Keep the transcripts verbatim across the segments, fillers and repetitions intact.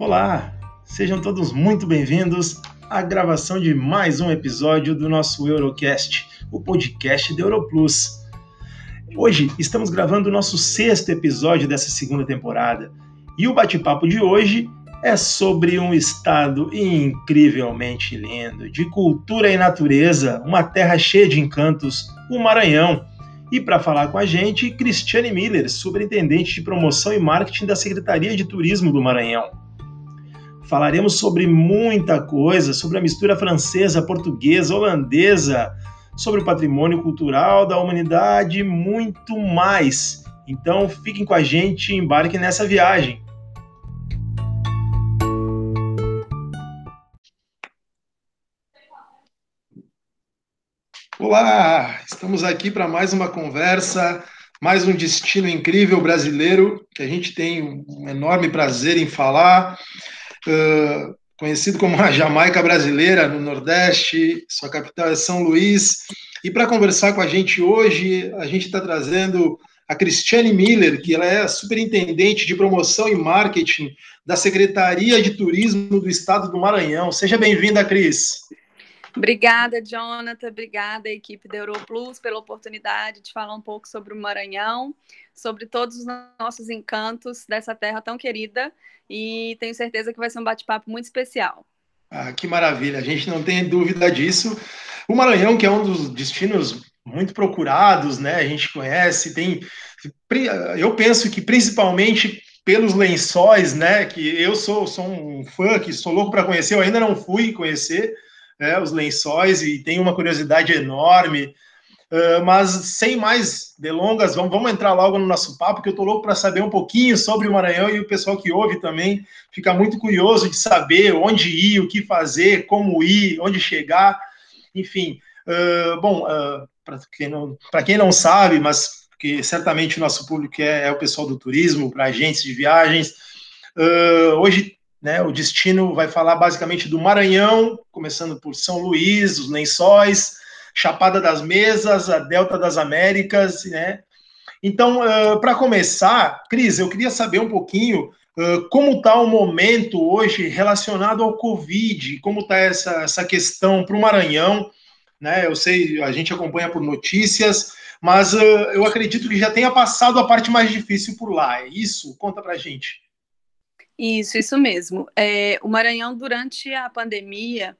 Olá, sejam todos muito bem-vindos à gravação de mais um episódio do nosso Eurocast, o podcast da Europlus. Hoje estamos gravando o nosso sexto episódio dessa segunda temporada e o bate-papo de hoje é sobre um estado incrivelmente lindo, de cultura e natureza, uma terra cheia de encantos, o Maranhão. E para falar com a gente, Cristiane Miller, superintendente de promoção e marketing da Secretaria de Turismo do Maranhão. Falaremos sobre muita coisa, sobre a mistura francesa, portuguesa, holandesa, sobre o patrimônio cultural da humanidade e muito mais. Então fiquem com a gente e embarquem nessa viagem. Olá, estamos aqui para mais uma conversa, mais um destino incrível brasileiro, que a gente tem um enorme prazer em falar, uh, conhecido como a Jamaica brasileira no Nordeste, sua capital é São Luís, e para conversar com a gente hoje, a gente está trazendo a Cristiane Miller, que ela é a superintendente de promoção e marketing da Secretaria de Turismo do Estado do Maranhão. Seja bem-vinda, Cris. Obrigada, Jonathan, obrigada à equipe da Europlus pela oportunidade de falar um pouco sobre o Maranhão, sobre todos os nossos encantos dessa terra tão querida, e tenho certeza que vai ser um bate-papo muito especial. Ah, que maravilha, a gente não tem dúvida disso. O Maranhão, que é um dos destinos muito procurados, né? A gente conhece, tem, eu penso que principalmente pelos lençóis, né? Que eu sou, sou um fã, que sou louco para conhecer, eu ainda não fui conhecer, É, os lençóis, e tem uma curiosidade enorme, uh, mas sem mais delongas, vamos, vamos entrar logo no nosso papo, que eu estou louco para saber um pouquinho sobre o Maranhão, e o pessoal que ouve também fica muito curioso de saber onde ir, o que fazer, como ir, onde chegar, enfim. Uh, bom, uh, para quem, quem não sabe, mas que certamente o nosso público é, é o pessoal do turismo, para agentes de viagens, uh, hoje... Né, o destino vai falar basicamente do Maranhão, começando por São Luís, os Lençóis, Chapada das Mesas, a Delta das Américas, né? Então, uh, para começar, Cris, eu queria saber um pouquinho uh, como está o momento hoje relacionado ao Covid, como está essa, essa questão para o Maranhão, né? Eu sei, a gente acompanha por notícias, mas uh, eu acredito que já tenha passado a parte mais difícil por lá. Isso, conta para a gente. Isso, isso mesmo. É, o Maranhão, durante a pandemia,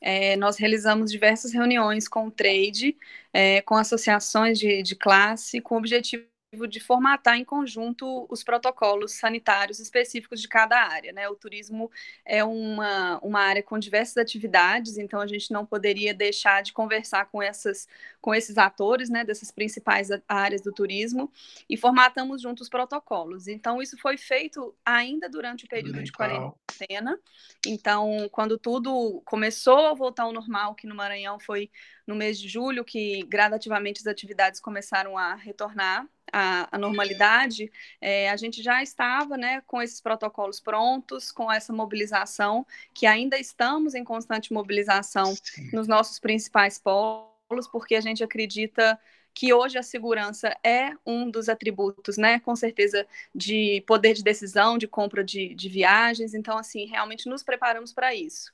é, nós realizamos diversas reuniões com o trade, é, com associações de, de classe, com o objetivo de formatar em conjunto os protocolos sanitários específicos de cada área, né? O turismo é uma, uma área com diversas atividades, então a gente não poderia deixar de conversar com, essas, com esses atores, né, dessas principais áreas do turismo, e formatamos juntos os protocolos. Então isso foi feito ainda durante o período Legal. de quarentena. Então, quando tudo começou a voltar ao normal, que no Maranhão foi no mês de julho, que gradativamente as atividades começaram a retornar A, a normalidade, é, a gente já estava, né, com esses protocolos prontos, com essa mobilização, que ainda estamos em constante mobilização Sim. nos nossos principais polos, porque a gente acredita que hoje a segurança é um dos atributos, né, com certeza, de poder de decisão, de compra de, de viagens. Então, assim, realmente nos preparamos para isso.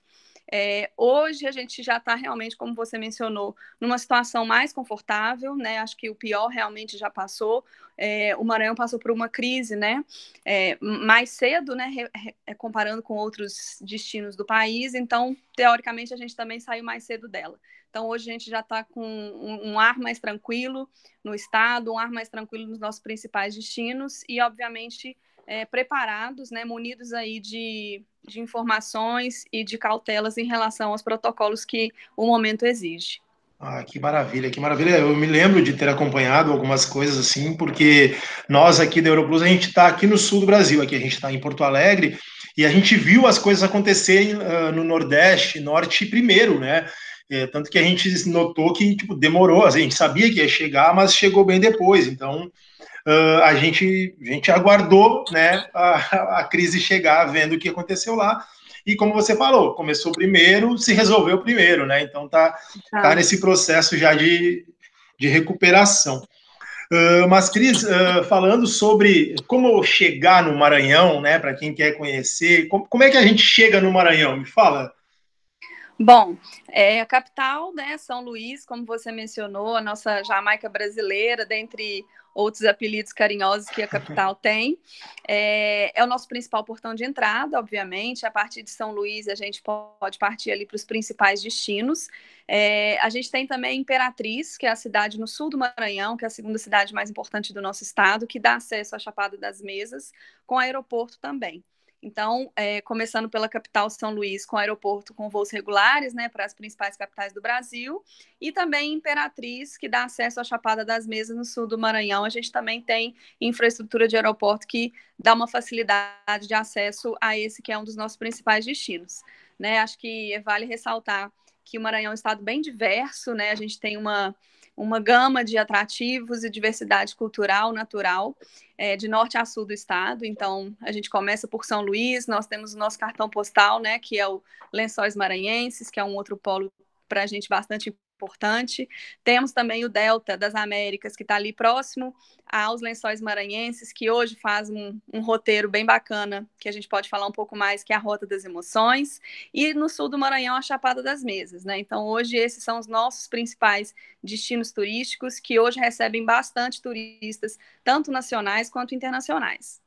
É, hoje a gente já está realmente, como você mencionou, numa situação mais confortável, né? Acho que o pior realmente já passou. É, o Maranhão passou por uma crise, né? É, mais cedo, né? Re, re, comparando com outros destinos do país. Então, teoricamente, a gente também saiu mais cedo dela. Então, hoje a gente já está com um, um ar mais tranquilo no estado, um ar mais tranquilo nos nossos principais destinos e, obviamente, É, preparados, né, munidos aí de, de informações e de cautelas em relação aos protocolos que o momento exige. Ah, que maravilha, que maravilha. Eu me lembro de ter acompanhado algumas coisas assim, porque nós aqui da Europlus, a gente está aqui no sul do Brasil, aqui a gente está em Porto Alegre, e a gente viu as coisas acontecerem uh, no Nordeste, Norte primeiro, né? É, tanto que a gente notou que tipo, demorou, a gente sabia que ia chegar, mas chegou bem depois, então... Uh, a, gente, a gente aguardou, né, a, a crise chegar, vendo o que aconteceu lá, e como você falou, começou primeiro, se resolveu primeiro, né? Então tá, tá nesse processo já de, de recuperação. Uh, mas, Cris, uh, falando sobre como chegar no Maranhão, né, para quem quer conhecer, como, como é que a gente chega no Maranhão? Me fala. Bom, é a capital, né, São Luís, como você mencionou, a nossa Jamaica brasileira, dentre outros apelidos carinhosos que a capital tem. É, é o nosso principal portão de entrada, obviamente. A partir de São Luís, a gente pode partir ali para os principais destinos. É, a gente tem também Imperatriz, que é a cidade no sul do Maranhão, que é a segunda cidade mais importante do nosso estado, que dá acesso à Chapada das Mesas, com aeroporto também. Então, é, começando pela capital São Luís, com aeroporto com voos regulares, né, para as principais capitais do Brasil, e também Imperatriz, que dá acesso à Chapada das Mesas no sul do Maranhão. A gente também tem infraestrutura de aeroporto que dá uma facilidade de acesso a esse que é um dos nossos principais destinos, né? Acho que vale ressaltar que o Maranhão é um estado bem diverso, né? A gente tem uma... uma gama de atrativos e diversidade cultural, natural, é, de norte a sul do estado. Então, a gente começa por São Luís, nós temos o nosso cartão postal, né, que é o Lençóis Maranhenses, que é um outro polo para a gente bastante importante. Temos também o Delta das Américas, que está ali próximo aos Lençóis Maranhenses, que hoje faz um, um roteiro bem bacana, que a gente pode falar um pouco mais, que é a Rota das Emoções. E no sul do Maranhão, a Chapada das Mesas, né? Então, hoje, esses são os nossos principais destinos turísticos, que hoje recebem bastante turistas, tanto nacionais quanto internacionais.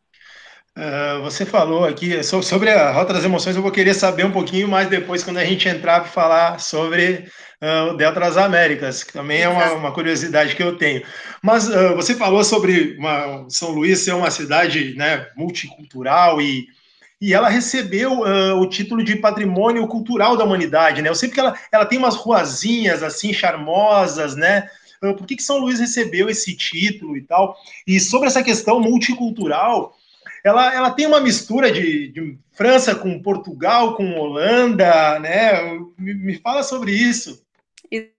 Uh, você falou aqui sobre a Rota das Emoções, eu vou querer saber um pouquinho mais depois, quando a gente entrar para falar sobre uh, o Delta das Américas, que também é uma, uma curiosidade que eu tenho. Mas uh, você falou sobre uma, São Luís ser uma cidade, né, multicultural, e, e ela recebeu uh, o título de Patrimônio Cultural da Humanidade, né? Eu sei porque ela, ela tem umas ruazinhas assim charmosas, né? Uh, por que que São Luís recebeu esse título e tal? E sobre essa questão multicultural... Ela, ela tem uma mistura de, de França com Portugal, com Holanda, né? Me, me fala sobre isso.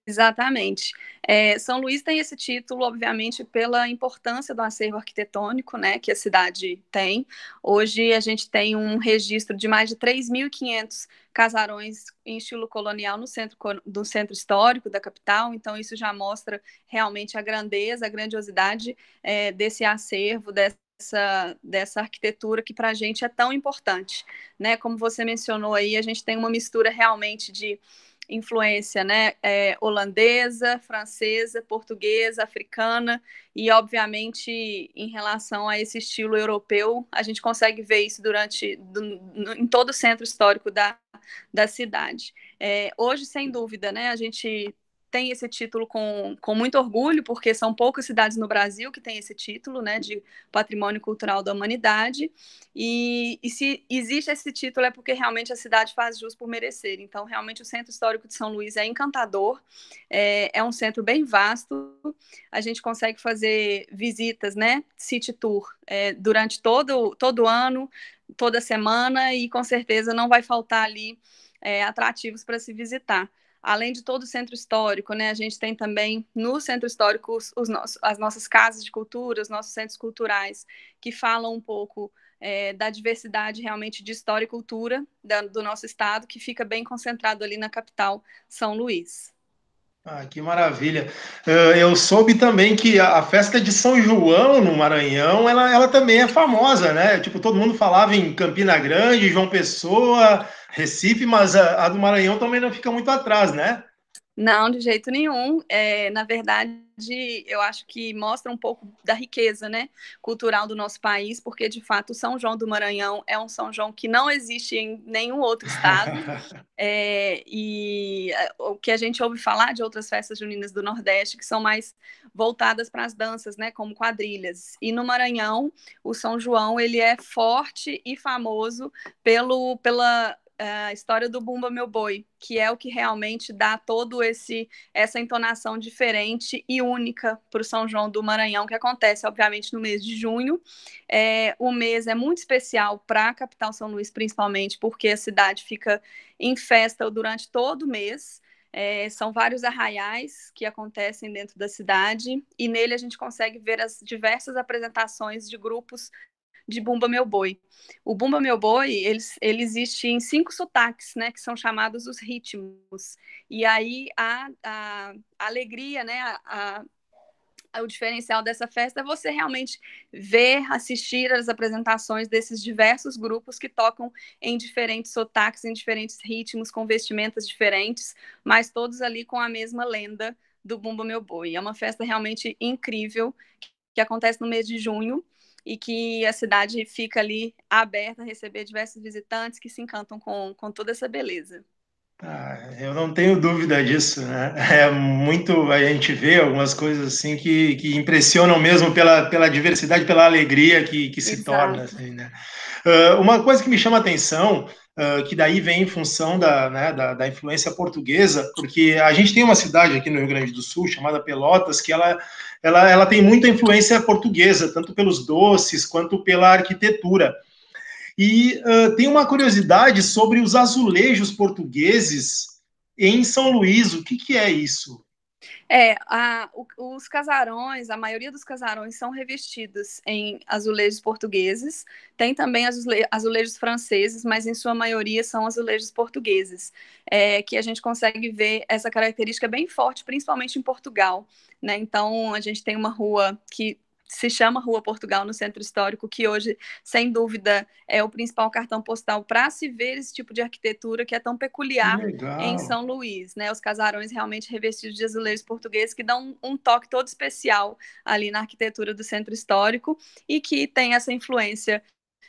Exatamente. É, São Luís tem esse título, obviamente, pela importância do acervo arquitetônico, né, que a cidade tem. Hoje a gente tem um registro de mais de três mil e quinhentos casarões em estilo colonial no centro, do centro histórico da capital, então isso já mostra realmente a grandeza, a grandiosidade é, desse acervo, dessa Dessa, dessa arquitetura que para a gente é tão importante, né? Como você mencionou aí, a gente tem uma mistura realmente de influência, né? É, holandesa, francesa, portuguesa, africana, e obviamente em relação a esse estilo europeu, a gente consegue ver isso durante do, no, em todo o centro histórico da, da cidade. É, hoje, sem dúvida, né? A gente tem esse título com, com muito orgulho, porque são poucas cidades no Brasil que têm esse título, né, de Patrimônio Cultural da Humanidade, e, e se existe esse título é porque realmente a cidade faz jus por merecer. Então, realmente, o Centro Histórico de São Luís é encantador, é, é um centro bem vasto, a gente consegue fazer visitas, né, city tour, é, durante todo, todo ano, toda semana, e com certeza não vai faltar ali é, atrativos para se visitar. Além de todo o centro histórico, né, a gente tem também no centro histórico os, os nossos, as nossas casas de cultura, os nossos centros culturais, que falam um pouco é, da diversidade realmente de história e cultura da, do nosso estado, que fica bem concentrado ali na capital São Luís. Ah, que maravilha! Eu soube também que a festa de São João no Maranhão, ela, ela também é famosa, né? Tipo, todo mundo falava em Campina Grande, João Pessoa, Recife, mas a, a do Maranhão também não fica muito atrás, né? Não, de jeito nenhum. É, na verdade, eu acho que mostra um pouco da riqueza, né, cultural do nosso país, porque, de fato, o São João do Maranhão é um São João que não existe em nenhum outro estado. é, e o que a gente ouve falar de outras festas juninas do Nordeste, que são mais voltadas para as danças, né, como quadrilhas. E no Maranhão, o São João, ele é forte e famoso pelo, pela... a história do Bumba Meu Boi, que é o que realmente dá todo esse essa entonação diferente e única para o São João do Maranhão, que acontece, obviamente, no mês de junho. É, o mês é muito especial para a capital São Luís, principalmente, porque a cidade fica em festa durante todo o mês. É, são vários arraiais que acontecem dentro da cidade, e nele a gente consegue ver as diversas apresentações de grupos de Bumba Meu Boi. O Bumba Meu Boi, ele, ele existe em cinco sotaques, né, que são chamados os ritmos. E aí a, a, a alegria, né, a, o diferencial dessa festa é você realmente ver, assistir às apresentações desses diversos grupos que tocam em diferentes sotaques, em diferentes ritmos, com vestimentas diferentes, mas todos ali com a mesma lenda do Bumba Meu Boi. É uma festa realmente incrível, que acontece no mês de junho, e que a cidade fica ali aberta a receber diversos visitantes que se encantam com, com toda essa beleza. Ah, eu não tenho dúvida disso, né? É muito, a gente vê algumas coisas assim que, que impressionam mesmo pela, pela diversidade, pela alegria que, que se Exato. torna. Assim, né? Uh, uma coisa que me chama a atenção, uh, que daí vem em função da, né, da, da influência portuguesa, porque a gente tem uma cidade aqui no Rio Grande do Sul chamada Pelotas, que ela... Ela, ela tem muita influência portuguesa, tanto pelos doces quanto pela arquitetura. E uh, tem uma curiosidade sobre os azulejos portugueses em São Luís. O que, que é isso? É, a, o, os casarões, a maioria dos casarões são revestidos em azulejos portugueses. Tem também azule, azulejos franceses, mas em sua maioria são azulejos portugueses. É, que a gente consegue ver essa característica bem forte, principalmente em Portugal, né? Então, a gente tem uma rua que se chama Rua Portugal no Centro Histórico, que hoje, sem dúvida, é o principal cartão postal para se ver esse tipo de arquitetura que é tão peculiar em São Luís, né? Os casarões realmente revestidos de azulejos portugueses que dão um toque todo especial ali na arquitetura do Centro Histórico e que tem essa influência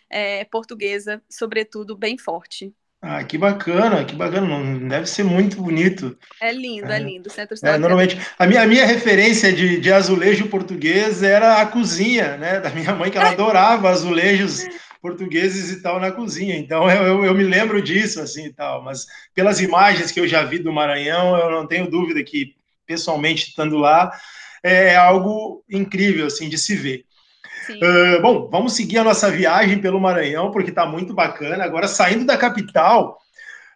é, portuguesa, sobretudo, bem forte. Ah, que bacana, que bacana, deve ser muito bonito. É lindo, é, é lindo. Centro é, normalmente, a minha, a minha referência de, de azulejo português era a cozinha, né, da minha mãe, que ela adorava azulejos portugueses e tal na cozinha, então eu, eu, eu me lembro disso, assim, e tal, mas pelas imagens que eu já vi do Maranhão, eu não tenho dúvida que, pessoalmente, estando lá, é algo incrível, assim, de se ver. Uh, bom, vamos seguir a nossa viagem pelo Maranhão, porque está muito bacana. Agora, saindo da capital,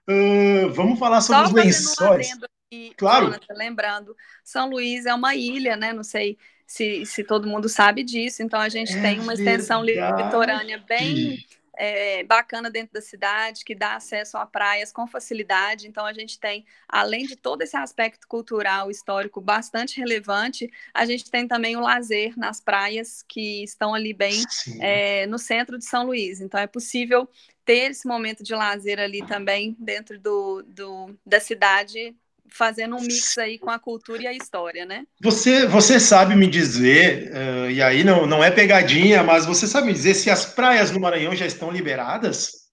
uh, vamos falar sobre Só os lençóis. Um aqui, claro. Jonathan, lembrando, São Luís é uma ilha, né? Não sei se, se todo mundo sabe disso. Então, a gente é tem uma verdade. extensão litorânea bem é, bacana dentro da cidade, que dá acesso a praias com facilidade. Então, a gente tem, além de todo esse aspecto cultural, histórico, bastante relevante, a gente tem também o lazer nas praias, que estão ali bem é, no centro de São Luís. Então, é possível ter esse momento de lazer ali também, dentro do, do, da cidade, fazendo um mix aí com a cultura e a história, né? Você, você sabe me dizer, uh, e aí não, não é pegadinha, mas você sabe me dizer se as praias no Maranhão já estão liberadas?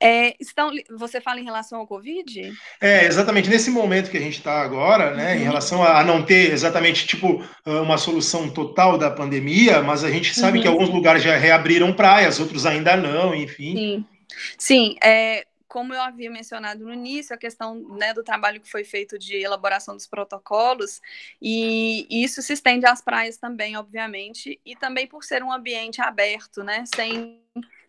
É, estão, você fala em relação ao Covid? É, exatamente, nesse momento que a gente está agora, né, uhum. em relação a, a não ter exatamente, tipo, uma solução total da pandemia, mas a gente sabe uhum. que alguns lugares já reabriram praias, outros ainda não, enfim. Sim, Sim é... Como eu havia mencionado no início, a questão, né, do trabalho que foi feito de elaboração dos protocolos, e isso se estende às praias também, obviamente, e também por ser um ambiente aberto, né, sem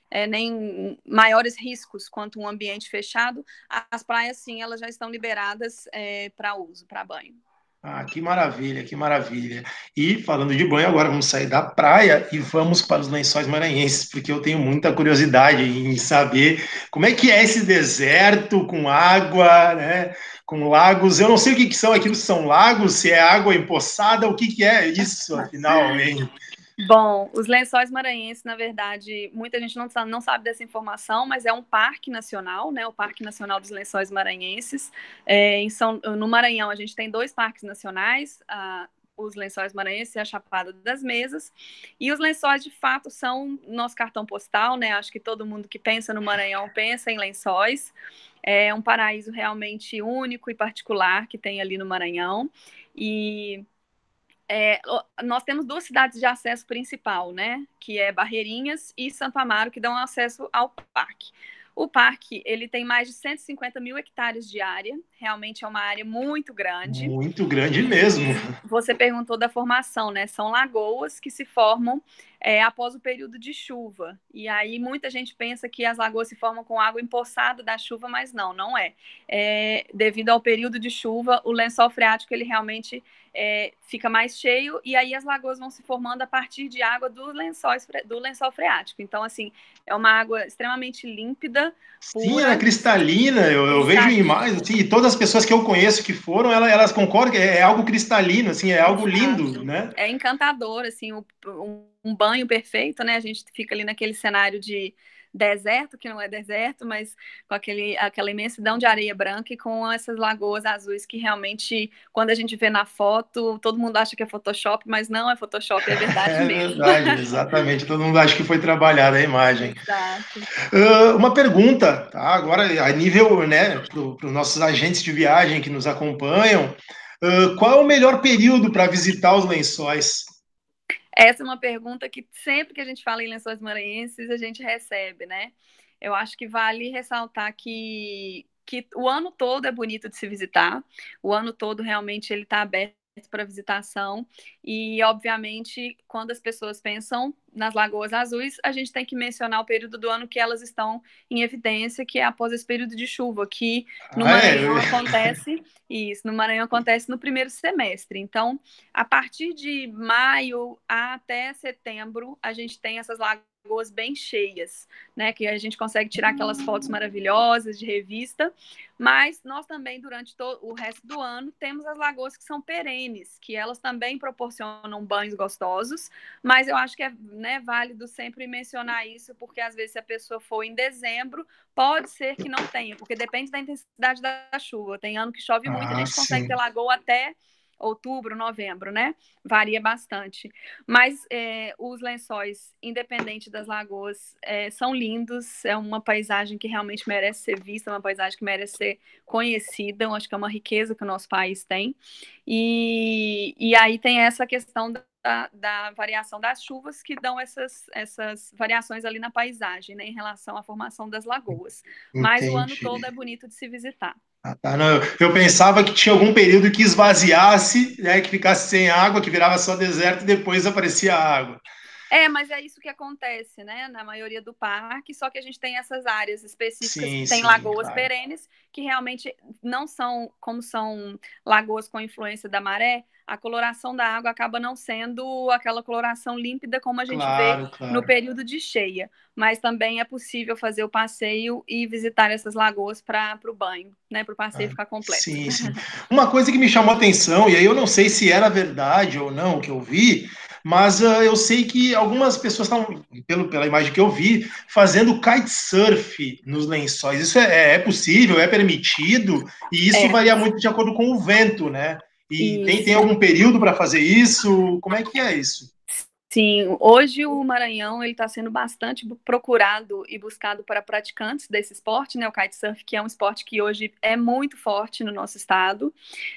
é, nem maiores riscos quanto um ambiente fechado, as praias, sim, elas já estão liberadas é, para uso, para banho. Ah, que maravilha, que maravilha. E falando de banho, agora vamos sair da praia e vamos para os Lençóis Maranhenses, porque eu tenho muita curiosidade em saber como é que é esse deserto com água, né, com lagos. Eu não sei o que, que são aquilo, se são lagos, se é água empoçada, o que, que é isso, afinal, hein? Bom, os Lençóis Maranhenses, na verdade, muita gente não sabe, não sabe dessa informação, mas é um parque nacional, né? O Parque Nacional dos Lençóis Maranhenses. É, em São, no Maranhão, a gente tem dois parques nacionais, a, os Lençóis Maranhenses e a Chapada das Mesas. E os lençóis, de fato, são nosso cartão postal, né? Acho que todo mundo que pensa no Maranhão pensa em lençóis. É um paraíso realmente único e particular que tem ali no Maranhão. E... É, nós temos duas cidades de acesso principal, né, que é Barreirinhas e Santo Amaro, que dão acesso ao parque. O parque, ele tem mais de cento e cinquenta mil hectares de área, realmente é uma área muito grande. Muito grande mesmo. Você perguntou da formação, né? São lagoas que se formam é, após o período de chuva. E aí muita gente pensa que as lagoas se formam com água empoçada da chuva, mas não, não é. é devido ao período de chuva, o lençol freático, ele realmente é, fica mais cheio, e aí as lagoas vão se formando a partir de água do lençol, do lençol freático. Então, assim, é uma água extremamente límpida, pura. Sim, ela é cristalina, eu, eu vejo imagens, assim, toda todas as pessoas que eu conheço que foram, elas, elas concordam que é algo cristalino, assim, é algo lindo, né? É encantador, assim, um, um banho perfeito, né? A gente fica ali naquele cenário de deserto, que não é deserto, mas com aquele, aquela imensidão de areia branca e com essas lagoas azuis que realmente, quando a gente vê na foto, todo mundo acha que é Photoshop, mas não é Photoshop, é verdade é mesmo. É verdade, exatamente. Todo mundo acha que foi trabalhada a imagem. Exato. Uh, uma pergunta, tá? Agora a nível, né, para os nossos agentes de viagem que nos acompanham, uh, qual é o melhor período para visitar os Lençóis? Essa é uma pergunta que sempre que a gente fala em Lençóis Maranhenses, a gente recebe, né? Eu acho que vale ressaltar que, que o ano todo é bonito de se visitar, o ano todo realmente ele está aberto para visitação e, obviamente, quando as pessoas pensam nas Lagoas Azuis, a gente tem que mencionar o período do ano que elas estão em evidência, que é após esse período de chuva, que no Maranhão acontece, isso, no Maranhão acontece no primeiro semestre. Então, a partir de maio até setembro, a gente tem essas lagoas bem cheias, né, que a gente consegue tirar aquelas fotos maravilhosas de revista, mas nós também, durante todo o resto do ano, temos as lagoas que são perenes, que elas também proporcionam banhos gostosos, mas eu acho que é, né, válido sempre mencionar isso, porque às vezes se a pessoa for em dezembro, pode ser que não tenha, porque depende da intensidade da chuva. Tem ano que chove muito, ah, a gente sim. consegue ter lagoa até outubro, novembro, né? Varia bastante. Mas é, os lençóis, independente das lagoas, é, são lindos, é uma paisagem que realmente merece ser vista, uma paisagem que merece ser conhecida, eu acho que é uma riqueza que o nosso país tem. E, e aí tem essa questão da Da, da variação das chuvas que dão essas, essas variações ali na paisagem, né, em relação à formação das lagoas. Entendi. Mas o ano todo é bonito de se visitar. Ah, tá. Não, eu, eu pensava que tinha algum período que esvaziasse, né, que ficasse sem água, que virava só deserto e depois aparecia a água. É, mas é isso que acontece, né, na maioria do parque, só que a gente tem essas áreas específicas, sim, que tem sim, lagoas claro. perenes, que realmente não são, como são lagoas com influência da maré, a coloração da água acaba não sendo aquela coloração límpida como a gente claro, vê claro. no período de cheia, mas também é possível fazer o passeio e visitar essas lagoas para o banho, né, para o passeio ah, ficar completo. Sim, sim. Uma coisa que me chamou a atenção, e aí eu não sei se era verdade ou não o que eu vi, mas uh, eu sei que algumas pessoas estavam, pelo, pela imagem que eu vi, fazendo kitesurf nos lençóis. Isso é, é possível, é permitido, e isso é. varia muito de acordo com o vento, né? E tem, tem algum período para fazer isso? Como é que é isso? Sim, hoje o Maranhão está sendo bastante procurado e buscado para praticantes desse esporte, né? O kitesurf, que é um esporte que hoje é muito forte no nosso estado.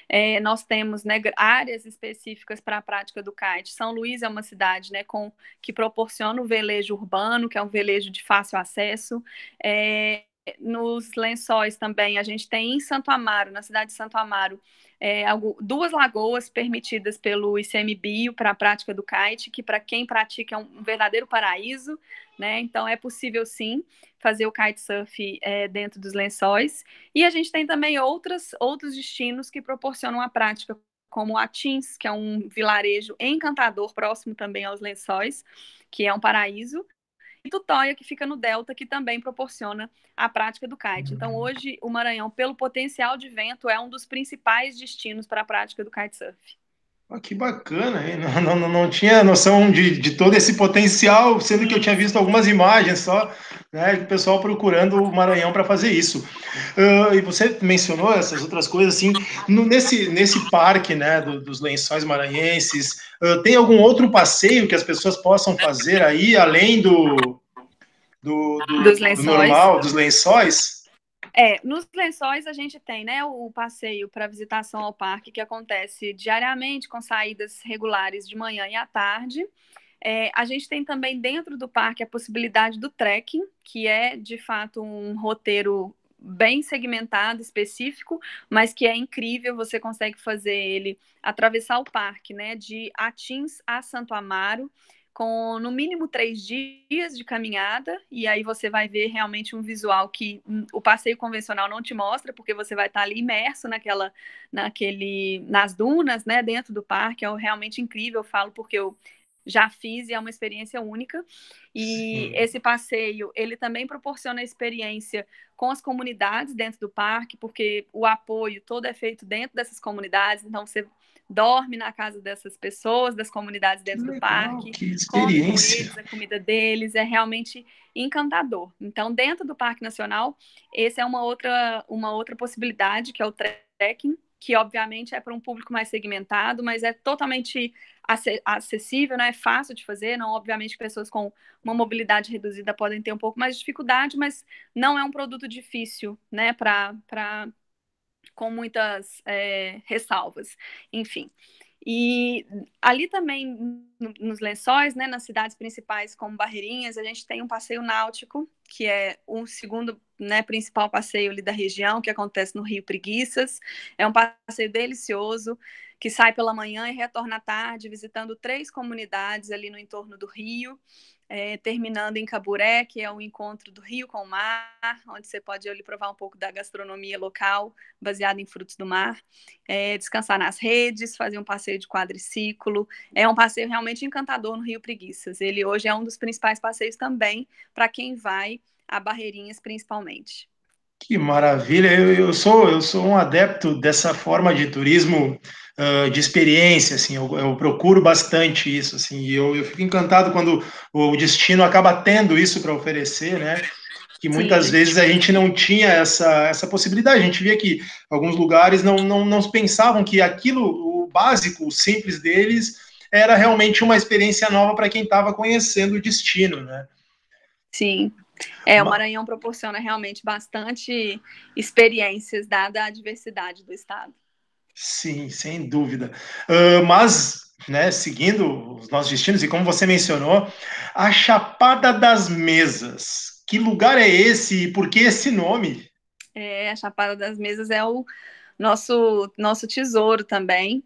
É, nós temos, né, áreas específicas para a prática do kite. São Luís é uma cidade, né, com, que proporciona o velejo urbano, que é um velejo de fácil acesso. É, nos lençóis também, a gente tem em Santo Amaro, na cidade de Santo Amaro, É, duas lagoas permitidas pelo I C M Bio para a prática do kite, que para quem pratica é um verdadeiro paraíso, né? Então é possível sim fazer o kitesurf é, dentro dos lençóis. E a gente tem também outras, outros destinos que proporcionam a prática, como Atins, que é um vilarejo encantador, próximo também aos lençóis, que é um paraíso. E Tutóia, que fica no Delta, que também proporciona a prática do kite. Então, hoje, o Maranhão, pelo potencial de vento, é um dos principais destinos para a prática do kitesurf. Ah, que bacana, hein? Não, não, não tinha noção de, de todo esse potencial, sendo que eu tinha visto algumas imagens só, né, o pessoal procurando o Maranhão para fazer isso. Uh, e você mencionou essas outras coisas, assim, no, nesse, nesse parque, né, do, dos Lençóis Maranhenses, uh, tem algum outro passeio que as pessoas possam fazer aí, além do, do, do, dos lençóis. do normal, dos lençóis? É, nos lençóis a gente tem, né, o passeio para visitação ao parque, que acontece diariamente com saídas regulares de manhã e à tarde. É, a gente tem também dentro do parque a possibilidade do trekking, que é de fato um roteiro bem segmentado, específico, mas que é incrível, você consegue fazer ele, atravessar o parque, né, de Atins a Santo Amaro, com no mínimo três dias de caminhada, e aí você vai ver realmente um visual que o passeio convencional não te mostra, porque você vai estar ali imerso naquela, naquele, nas dunas, né, dentro do parque. É realmente incrível, eu falo porque eu já fiz e é uma experiência única. E esse passeio, ele também proporciona a experiência com as comunidades dentro do parque, porque o apoio todo é feito dentro dessas comunidades, então você dorme na casa dessas pessoas, das comunidades dentro que do legal, parque, que experiência. Com eles, a comida deles, é realmente encantador. Então, dentro do Parque Nacional, essa é uma outra, uma outra possibilidade, que é o trekking, que obviamente é para um público mais segmentado, mas é totalmente acessível, né? É fácil de fazer, não, obviamente pessoas com uma mobilidade reduzida podem ter um pouco mais de dificuldade, mas não é um produto difícil, né? Para para com muitas é, ressalvas, enfim. E ali também, no, nos Lençóis, né, nas cidades principais como Barreirinhas, a gente tem um passeio náutico, que é o segundo, né, principal passeio ali da região, que acontece no Rio Preguiças. É um passeio delicioso, que sai pela manhã e retorna à tarde, visitando três comunidades ali no entorno do rio, é, terminando em Caburé, que é o encontro do rio com o mar, onde você pode ali provar um pouco da gastronomia local, baseada em frutos do mar, é, descansar nas redes, fazer um passeio de quadriciclo. É um passeio realmente encantador no Rio Preguiças. Ele hoje é um dos principais passeios também para quem vai a Barreirinhas, principalmente. Que maravilha! Eu, eu, sou, eu sou um adepto dessa forma de turismo, uh, de experiência, assim, eu, eu procuro bastante isso, assim, e eu, eu fico encantado quando o destino acaba tendo isso para oferecer, né? Que muitas Sim. vezes a gente não tinha essa, essa possibilidade. A gente via que alguns lugares não, não, não pensavam que aquilo, o básico, o simples deles, era realmente uma experiência nova para quem estava conhecendo o destino, né? Sim. É, o Maranhão proporciona realmente bastante experiências, dada a diversidade do estado. Sim, sem dúvida. Uh, mas, né, seguindo os nossos destinos, e como você mencionou, a Chapada das Mesas. Que lugar é esse e por que esse nome? É, a Chapada das Mesas é o nosso, nosso tesouro também.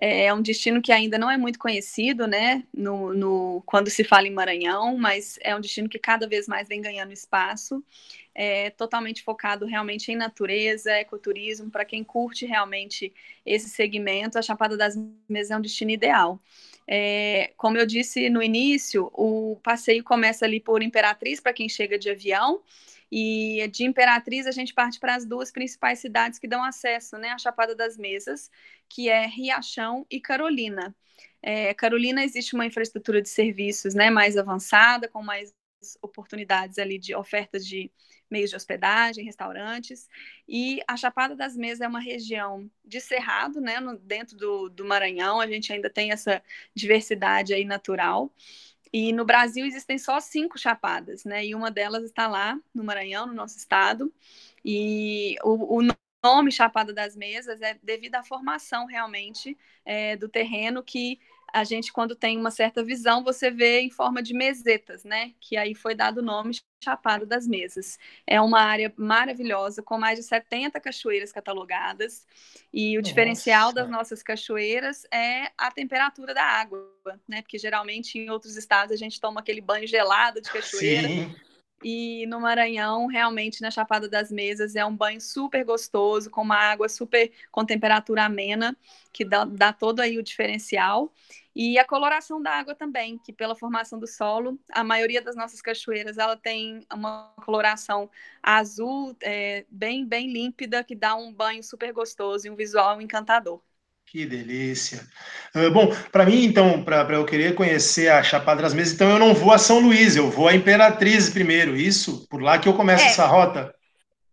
É um destino que ainda não é muito conhecido, né, no, no, quando se fala em Maranhão, mas é um destino que cada vez mais vem ganhando espaço, é totalmente focado realmente em natureza, ecoturismo, para quem curte realmente esse segmento, a Chapada das Mesas é um destino ideal. É, como eu disse no início, o passeio começa ali por Imperatriz, para quem chega de avião, e de Imperatriz a gente parte para as duas principais cidades que dão acesso, né, à Chapada das Mesas, que é Riachão e Carolina. É, Carolina existe uma infraestrutura de serviços, né, mais avançada, com mais oportunidades ali de ofertas de meios de hospedagem, restaurantes, e a Chapada das Mesas é uma região de cerrado, né, no, dentro do, do Maranhão, a gente ainda tem essa diversidade aí natural. E no Brasil existem só cinco chapadas, né? E uma delas está lá no Maranhão, no nosso estado. E o, o nome Chapada das Mesas é devido à formação realmente é, do terreno, que a gente, quando tem uma certa visão, você vê em forma de mesetas, né? Que aí foi dado o nome Chapada das Mesas. É uma área maravilhosa, com mais de setenta cachoeiras catalogadas. E o Nossa. diferencial das nossas cachoeiras é a temperatura da água, né? Porque geralmente em outros estados a gente toma aquele banho gelado de cachoeira. Sim. E no Maranhão, realmente, na Chapada das Mesas, é um banho super gostoso, com uma água super, com temperatura amena, que dá, dá todo aí o diferencial. E a coloração da água também, que pela formação do solo, a maioria das nossas cachoeiras, ela tem uma coloração azul, é, bem, bem límpida, que dá um banho super gostoso e um visual encantador. Que delícia. Uh, bom, para mim, então, para eu querer conhecer a Chapada das Mesas, então eu não vou a São Luís, eu vou a Imperatriz primeiro, isso? Por lá que eu começo é, essa rota?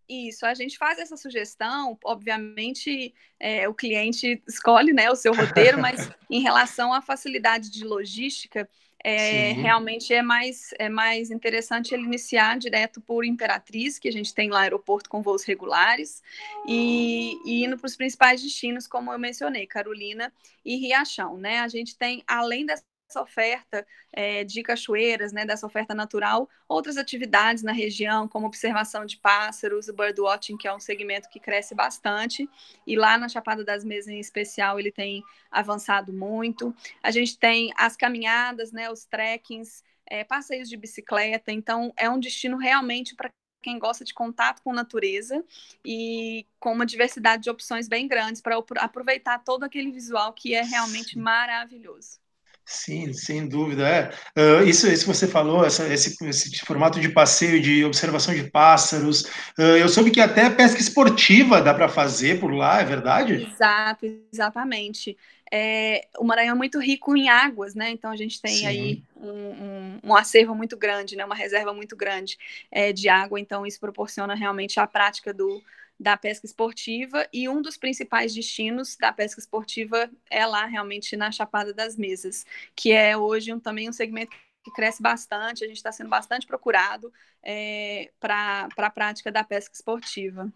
Isso, a gente faz essa sugestão, obviamente é, o cliente escolhe, né, o seu roteiro, mas em relação à facilidade de logística, é, realmente é mais, é mais interessante ele iniciar direto por Imperatriz, que a gente tem lá aeroporto com voos regulares, e, e indo para os principais destinos, como eu mencionei, Carolina e Riachão, né? A gente tem, além dessa oferta é, de cachoeiras, né, dessa oferta natural, outras atividades na região, como observação de pássaros, o birdwatching, que é um segmento que cresce bastante, e lá na Chapada das Mesas em especial ele tem avançado muito. A gente tem as caminhadas, né, os trekkings, é, passeios de bicicleta, então é um destino realmente para quem gosta de contato com natureza e com uma diversidade de opções bem grandes para aproveitar todo aquele visual que é realmente maravilhoso. Sim, sem dúvida. É. Ah, isso, isso que você falou, essa- esse, esse formato de passeio, de observação de pássaros. Ah, eu soube que até pesca esportiva dá para fazer por lá, é verdade? Exato, exatamente. É, o Maranhão é muito rico em águas, né? Então a gente tem aí Sim. um, um- um acervo muito grande, né? Uma reserva muito grande é, de água. Então isso proporciona realmente a prática do, da pesca esportiva. E um dos principais destinos da pesca esportiva é lá realmente na Chapada das Mesas, que é hoje um, também um segmento que cresce bastante. A gente está sendo bastante procurado é, para a prática da pesca esportiva.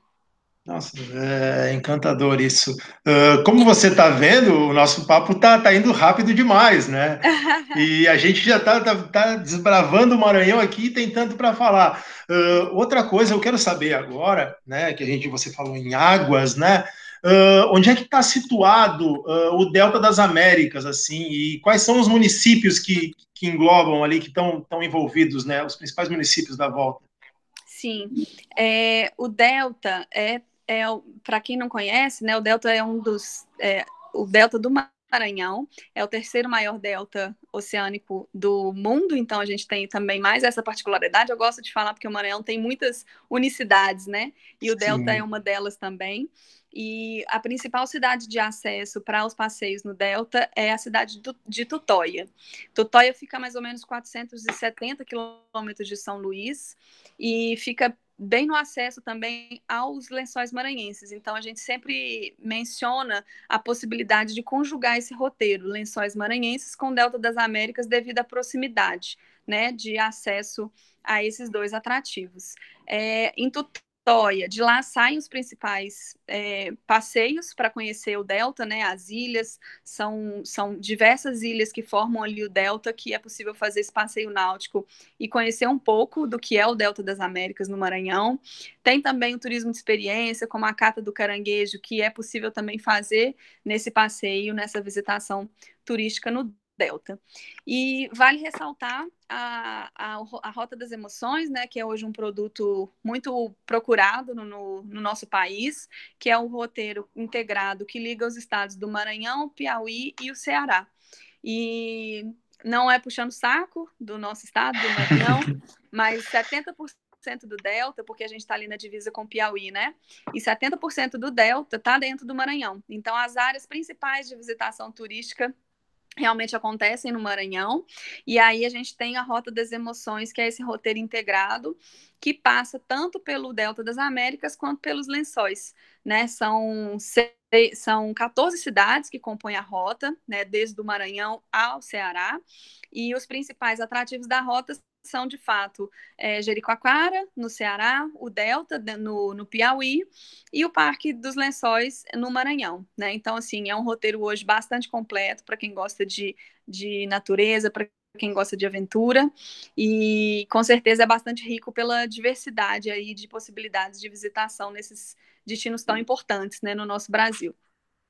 Nossa, é encantador isso. Ah, como você está vendo, o nosso papo tá, tá indo rápido demais, né? E a gente já está desbravando o Maranhão aqui e tem tanto para falar. Ah, outra coisa, eu quero saber agora, né? Que a gente você falou em águas, né? Ah, onde é que está situado ah, o Delta das Américas, assim? E quais são os municípios que, que englobam ali, que estão estão envolvidos, né? Os principais municípios da volta? Sim, é, o Delta é, é para quem não conhece, né? O Delta é um dos, é, o Delta do Maranhão é o terceiro maior delta oceânico do mundo. Então a gente tem também mais essa particularidade. Eu gosto de falar porque o Maranhão tem muitas unicidades, né? E o Delta é Sim. uma delas também. E a principal cidade de acesso para os passeios no Delta é a cidade do- de Tutóia. Tutóia fica a mais ou menos quatrocentos e setenta quilômetros de São Luís e fica bem no acesso também aos Lençóis Maranhenses. Então a gente sempre menciona a possibilidade de conjugar esse roteiro, Lençóis Maranhenses com Delta das Américas, devido à proximidade, né, de acesso a esses dois atrativos. É, em Tutóia, de lá saem os principais é, passeios para conhecer o Delta, né, as ilhas, são, são diversas ilhas que formam ali o Delta, que é possível fazer esse passeio náutico e conhecer um pouco do que é o Delta das Américas no Maranhão. Tem também o turismo de experiência, como a Cata do Caranguejo, que é possível também fazer nesse passeio, nessa visitação turística no Delta. E vale ressaltar a, a, a Rota das Emoções, né, que é hoje um produto muito procurado no, no, no nosso país, que é um roteiro integrado que liga os estados do Maranhão, Piauí e o Ceará. E não é puxando saco do nosso estado, do Maranhão, mas setenta por cento do Delta, porque a gente está ali na divisa com o Piauí, né? E setenta por cento do Delta está dentro do Maranhão. Então, as áreas principais de visitação turística realmente acontecem no Maranhão. E aí a gente tem a Rota das Emoções, que é esse roteiro integrado que passa tanto pelo Delta das Américas quanto pelos Lençóis, né? São se- são quatorze cidades que compõem a rota, né, desde o Maranhão ao Ceará. E os principais atrativos da rota são, de fato, é, Jericoacoara, no Ceará, o Delta, de- no, no Piauí, e o Parque dos Lençóis no Maranhão, né? Então, assim, é um roteiro hoje bastante completo para quem gosta de, de natureza, para quem gosta de aventura, e com certeza é bastante rico pela diversidade aí de possibilidades de visitação nesses destinos tão importantes, né, no nosso Brasil.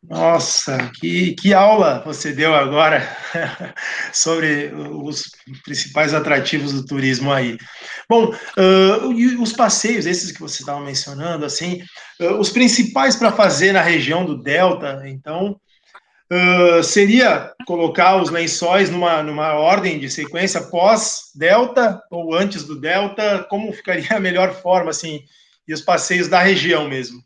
Nossa, que, que aula você deu agora sobre os principais atrativos do turismo aí. Bom, ah, e os passeios, esses que você estava mencionando, assim, ah, os principais para fazer na região do Delta, então, ah, seria colocar os lençóis numa, numa ordem de sequência pós-Delta ou antes do Delta, como ficaria a melhor forma, assim, e os passeios da região mesmo?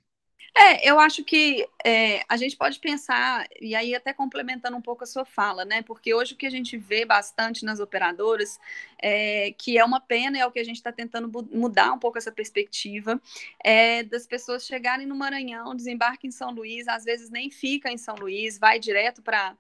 É, eu acho que é, a gente pode pensar, e aí até complementando um pouco a sua fala, né? Porque hoje o que a gente vê bastante nas operadoras, é, que é uma pena, é o que a gente está tentando bu- mudar um pouco essa perspectiva, é, das pessoas chegarem no Maranhão, desembarquem em São Luís, às vezes nem fica em São Luís, vai direto para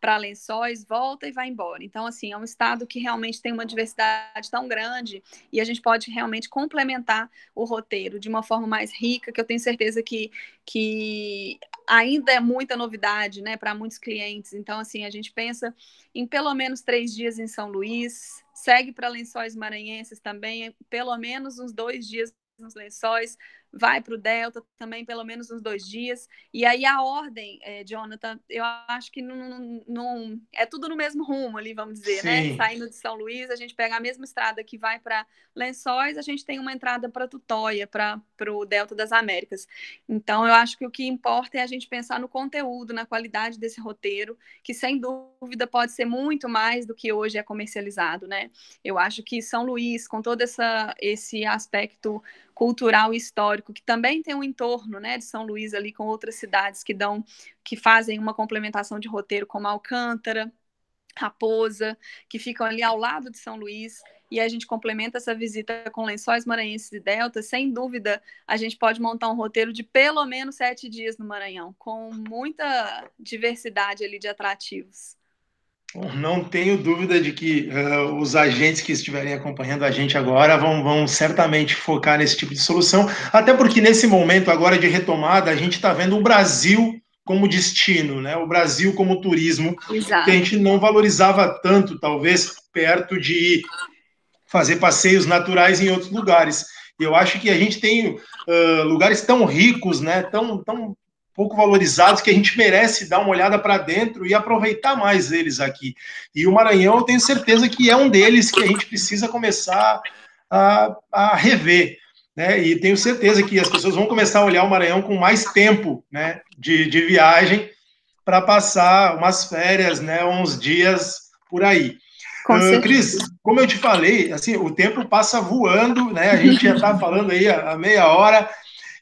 para Lençóis, volta e vai embora. Então, assim, é um estado que realmente tem uma diversidade tão grande e a gente pode realmente complementar o roteiro de uma forma mais rica, que eu tenho certeza que, que ainda é muita novidade, né, para muitos clientes. Então, assim, a gente pensa em pelo menos três dias em São Luís, segue para Lençóis Maranhenses também, pelo menos uns dois dias nos Lençóis, vai para o Delta também pelo menos uns dois dias. E aí a ordem, é, Jonathan, eu acho que não, não, não é tudo no mesmo rumo ali, vamos dizer, sim, né? Saindo de São Luís, a gente pega a mesma estrada que vai para Lençóis, a gente tem uma entrada para Tutóia, para o Delta das Américas. Então, eu acho que o que importa é a gente pensar no conteúdo, na qualidade desse roteiro, que sem dúvida pode ser muito mais do que hoje é comercializado, né? Eu acho que São Luís, com todo essa, esse aspecto cultural e histórico, que também tem um entorno, né, de São Luís ali com outras cidades que dão, que fazem uma complementação de roteiro, como Alcântara, Raposa, que ficam ali ao lado de São Luís, e a gente complementa essa visita com Lençóis Maranhenses e Delta. Sem dúvida, a gente pode montar um roteiro de pelo menos sete dias no Maranhão, com muita diversidade ali de atrativos. Não tenho dúvida de que uh, os agentes que estiverem acompanhando a gente agora vão, vão certamente focar nesse tipo de solução, até porque nesse momento agora de retomada a gente está vendo o Brasil como destino, né? O Brasil como turismo, exato, que a gente não valorizava tanto, talvez, perto de fazer passeios naturais em outros lugares. E eu acho que a gente tem uh, lugares tão ricos, né? tão... tão pouco valorizados, que a gente merece dar uma olhada para dentro e aproveitar mais eles aqui. E o Maranhão, eu tenho certeza que é um deles que a gente precisa começar a, a rever, né? E tenho certeza que as pessoas vão começar a olhar o Maranhão com mais tempo, né, de, de viagem, para passar umas férias, né, uns dias por aí. Com uh, Cris, como eu te falei, assim, o tempo passa voando, né? A gente já está falando aí há meia hora.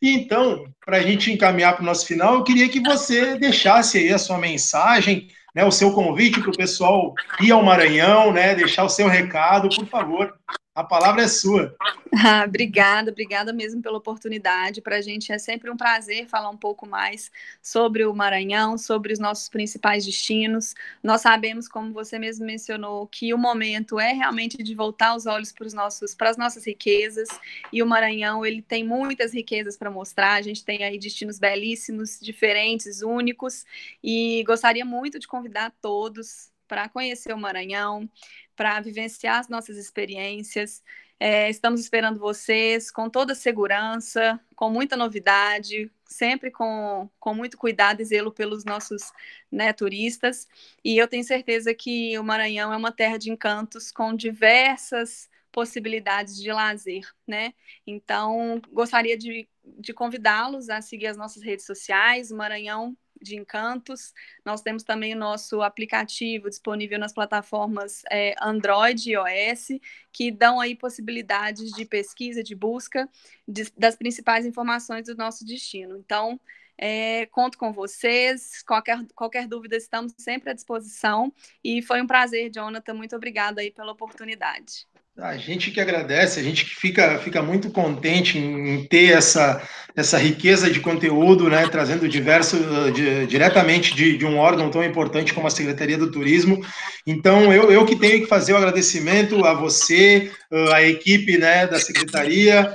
Então, para a gente encaminhar para o nosso final, eu queria que você deixasse aí a sua mensagem, né, o seu convite para o pessoal ir ao Maranhão, né, deixar o seu recado, por favor. A palavra é sua. Ah, obrigada, obrigada mesmo pela oportunidade. Para a gente é sempre um prazer falar um pouco mais sobre o Maranhão, sobre os nossos principais destinos. Nós sabemos, como você mesmo mencionou, que o momento é realmente de voltar os olhos para os nossos, para as nossas riquezas, e o Maranhão, ele tem muitas riquezas para mostrar. A gente tem aí destinos belíssimos, diferentes, únicos, e gostaria muito de convidar todos para conhecer o Maranhão, para vivenciar as nossas experiências. É, estamos esperando vocês com toda segurança, com muita novidade, sempre com, com muito cuidado e zelo pelos nossos, né, turistas. E eu tenho certeza que o Maranhão é uma terra de encantos, com diversas possibilidades de lazer, né? Então, gostaria de, de convidá-los a seguir as nossas redes sociais, o Maranhão de Encantos. Nós temos também o nosso aplicativo disponível nas plataformas é, Android e iOS, que dão aí possibilidades de pesquisa, de busca de, das principais informações do nosso destino. Então, é, conto com vocês, qualquer, qualquer dúvida estamos sempre à disposição, e foi um prazer, Jonathan, muito obrigada aí pela oportunidade. A gente que agradece, a gente que fica, fica muito contente em ter essa, essa riqueza de conteúdo, né, trazendo diverso, de, diretamente de, de um órgão tão importante como a Secretaria do Turismo. Então, eu, eu que tenho que fazer o agradecimento a você, a equipe, né, da Secretaria,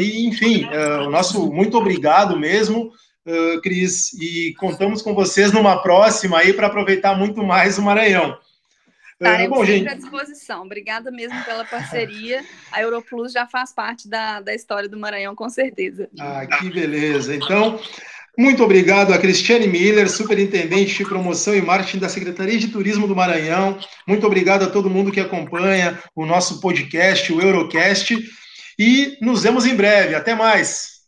e, enfim, o nosso muito obrigado mesmo, Cris, e contamos com vocês numa próxima aí para aproveitar muito mais o Maranhão. Estaremos sempre gente... à disposição. Obrigada mesmo pela parceria. A Europlus já faz parte da, da história do Maranhão, com certeza. Ah, que beleza. Então, muito obrigado a Cristiane Miller, superintendente de promoção e marketing da Secretaria de Turismo do Maranhão. Muito obrigado a todo mundo que acompanha o nosso podcast, o Eurocast. E nos vemos em breve. Até mais.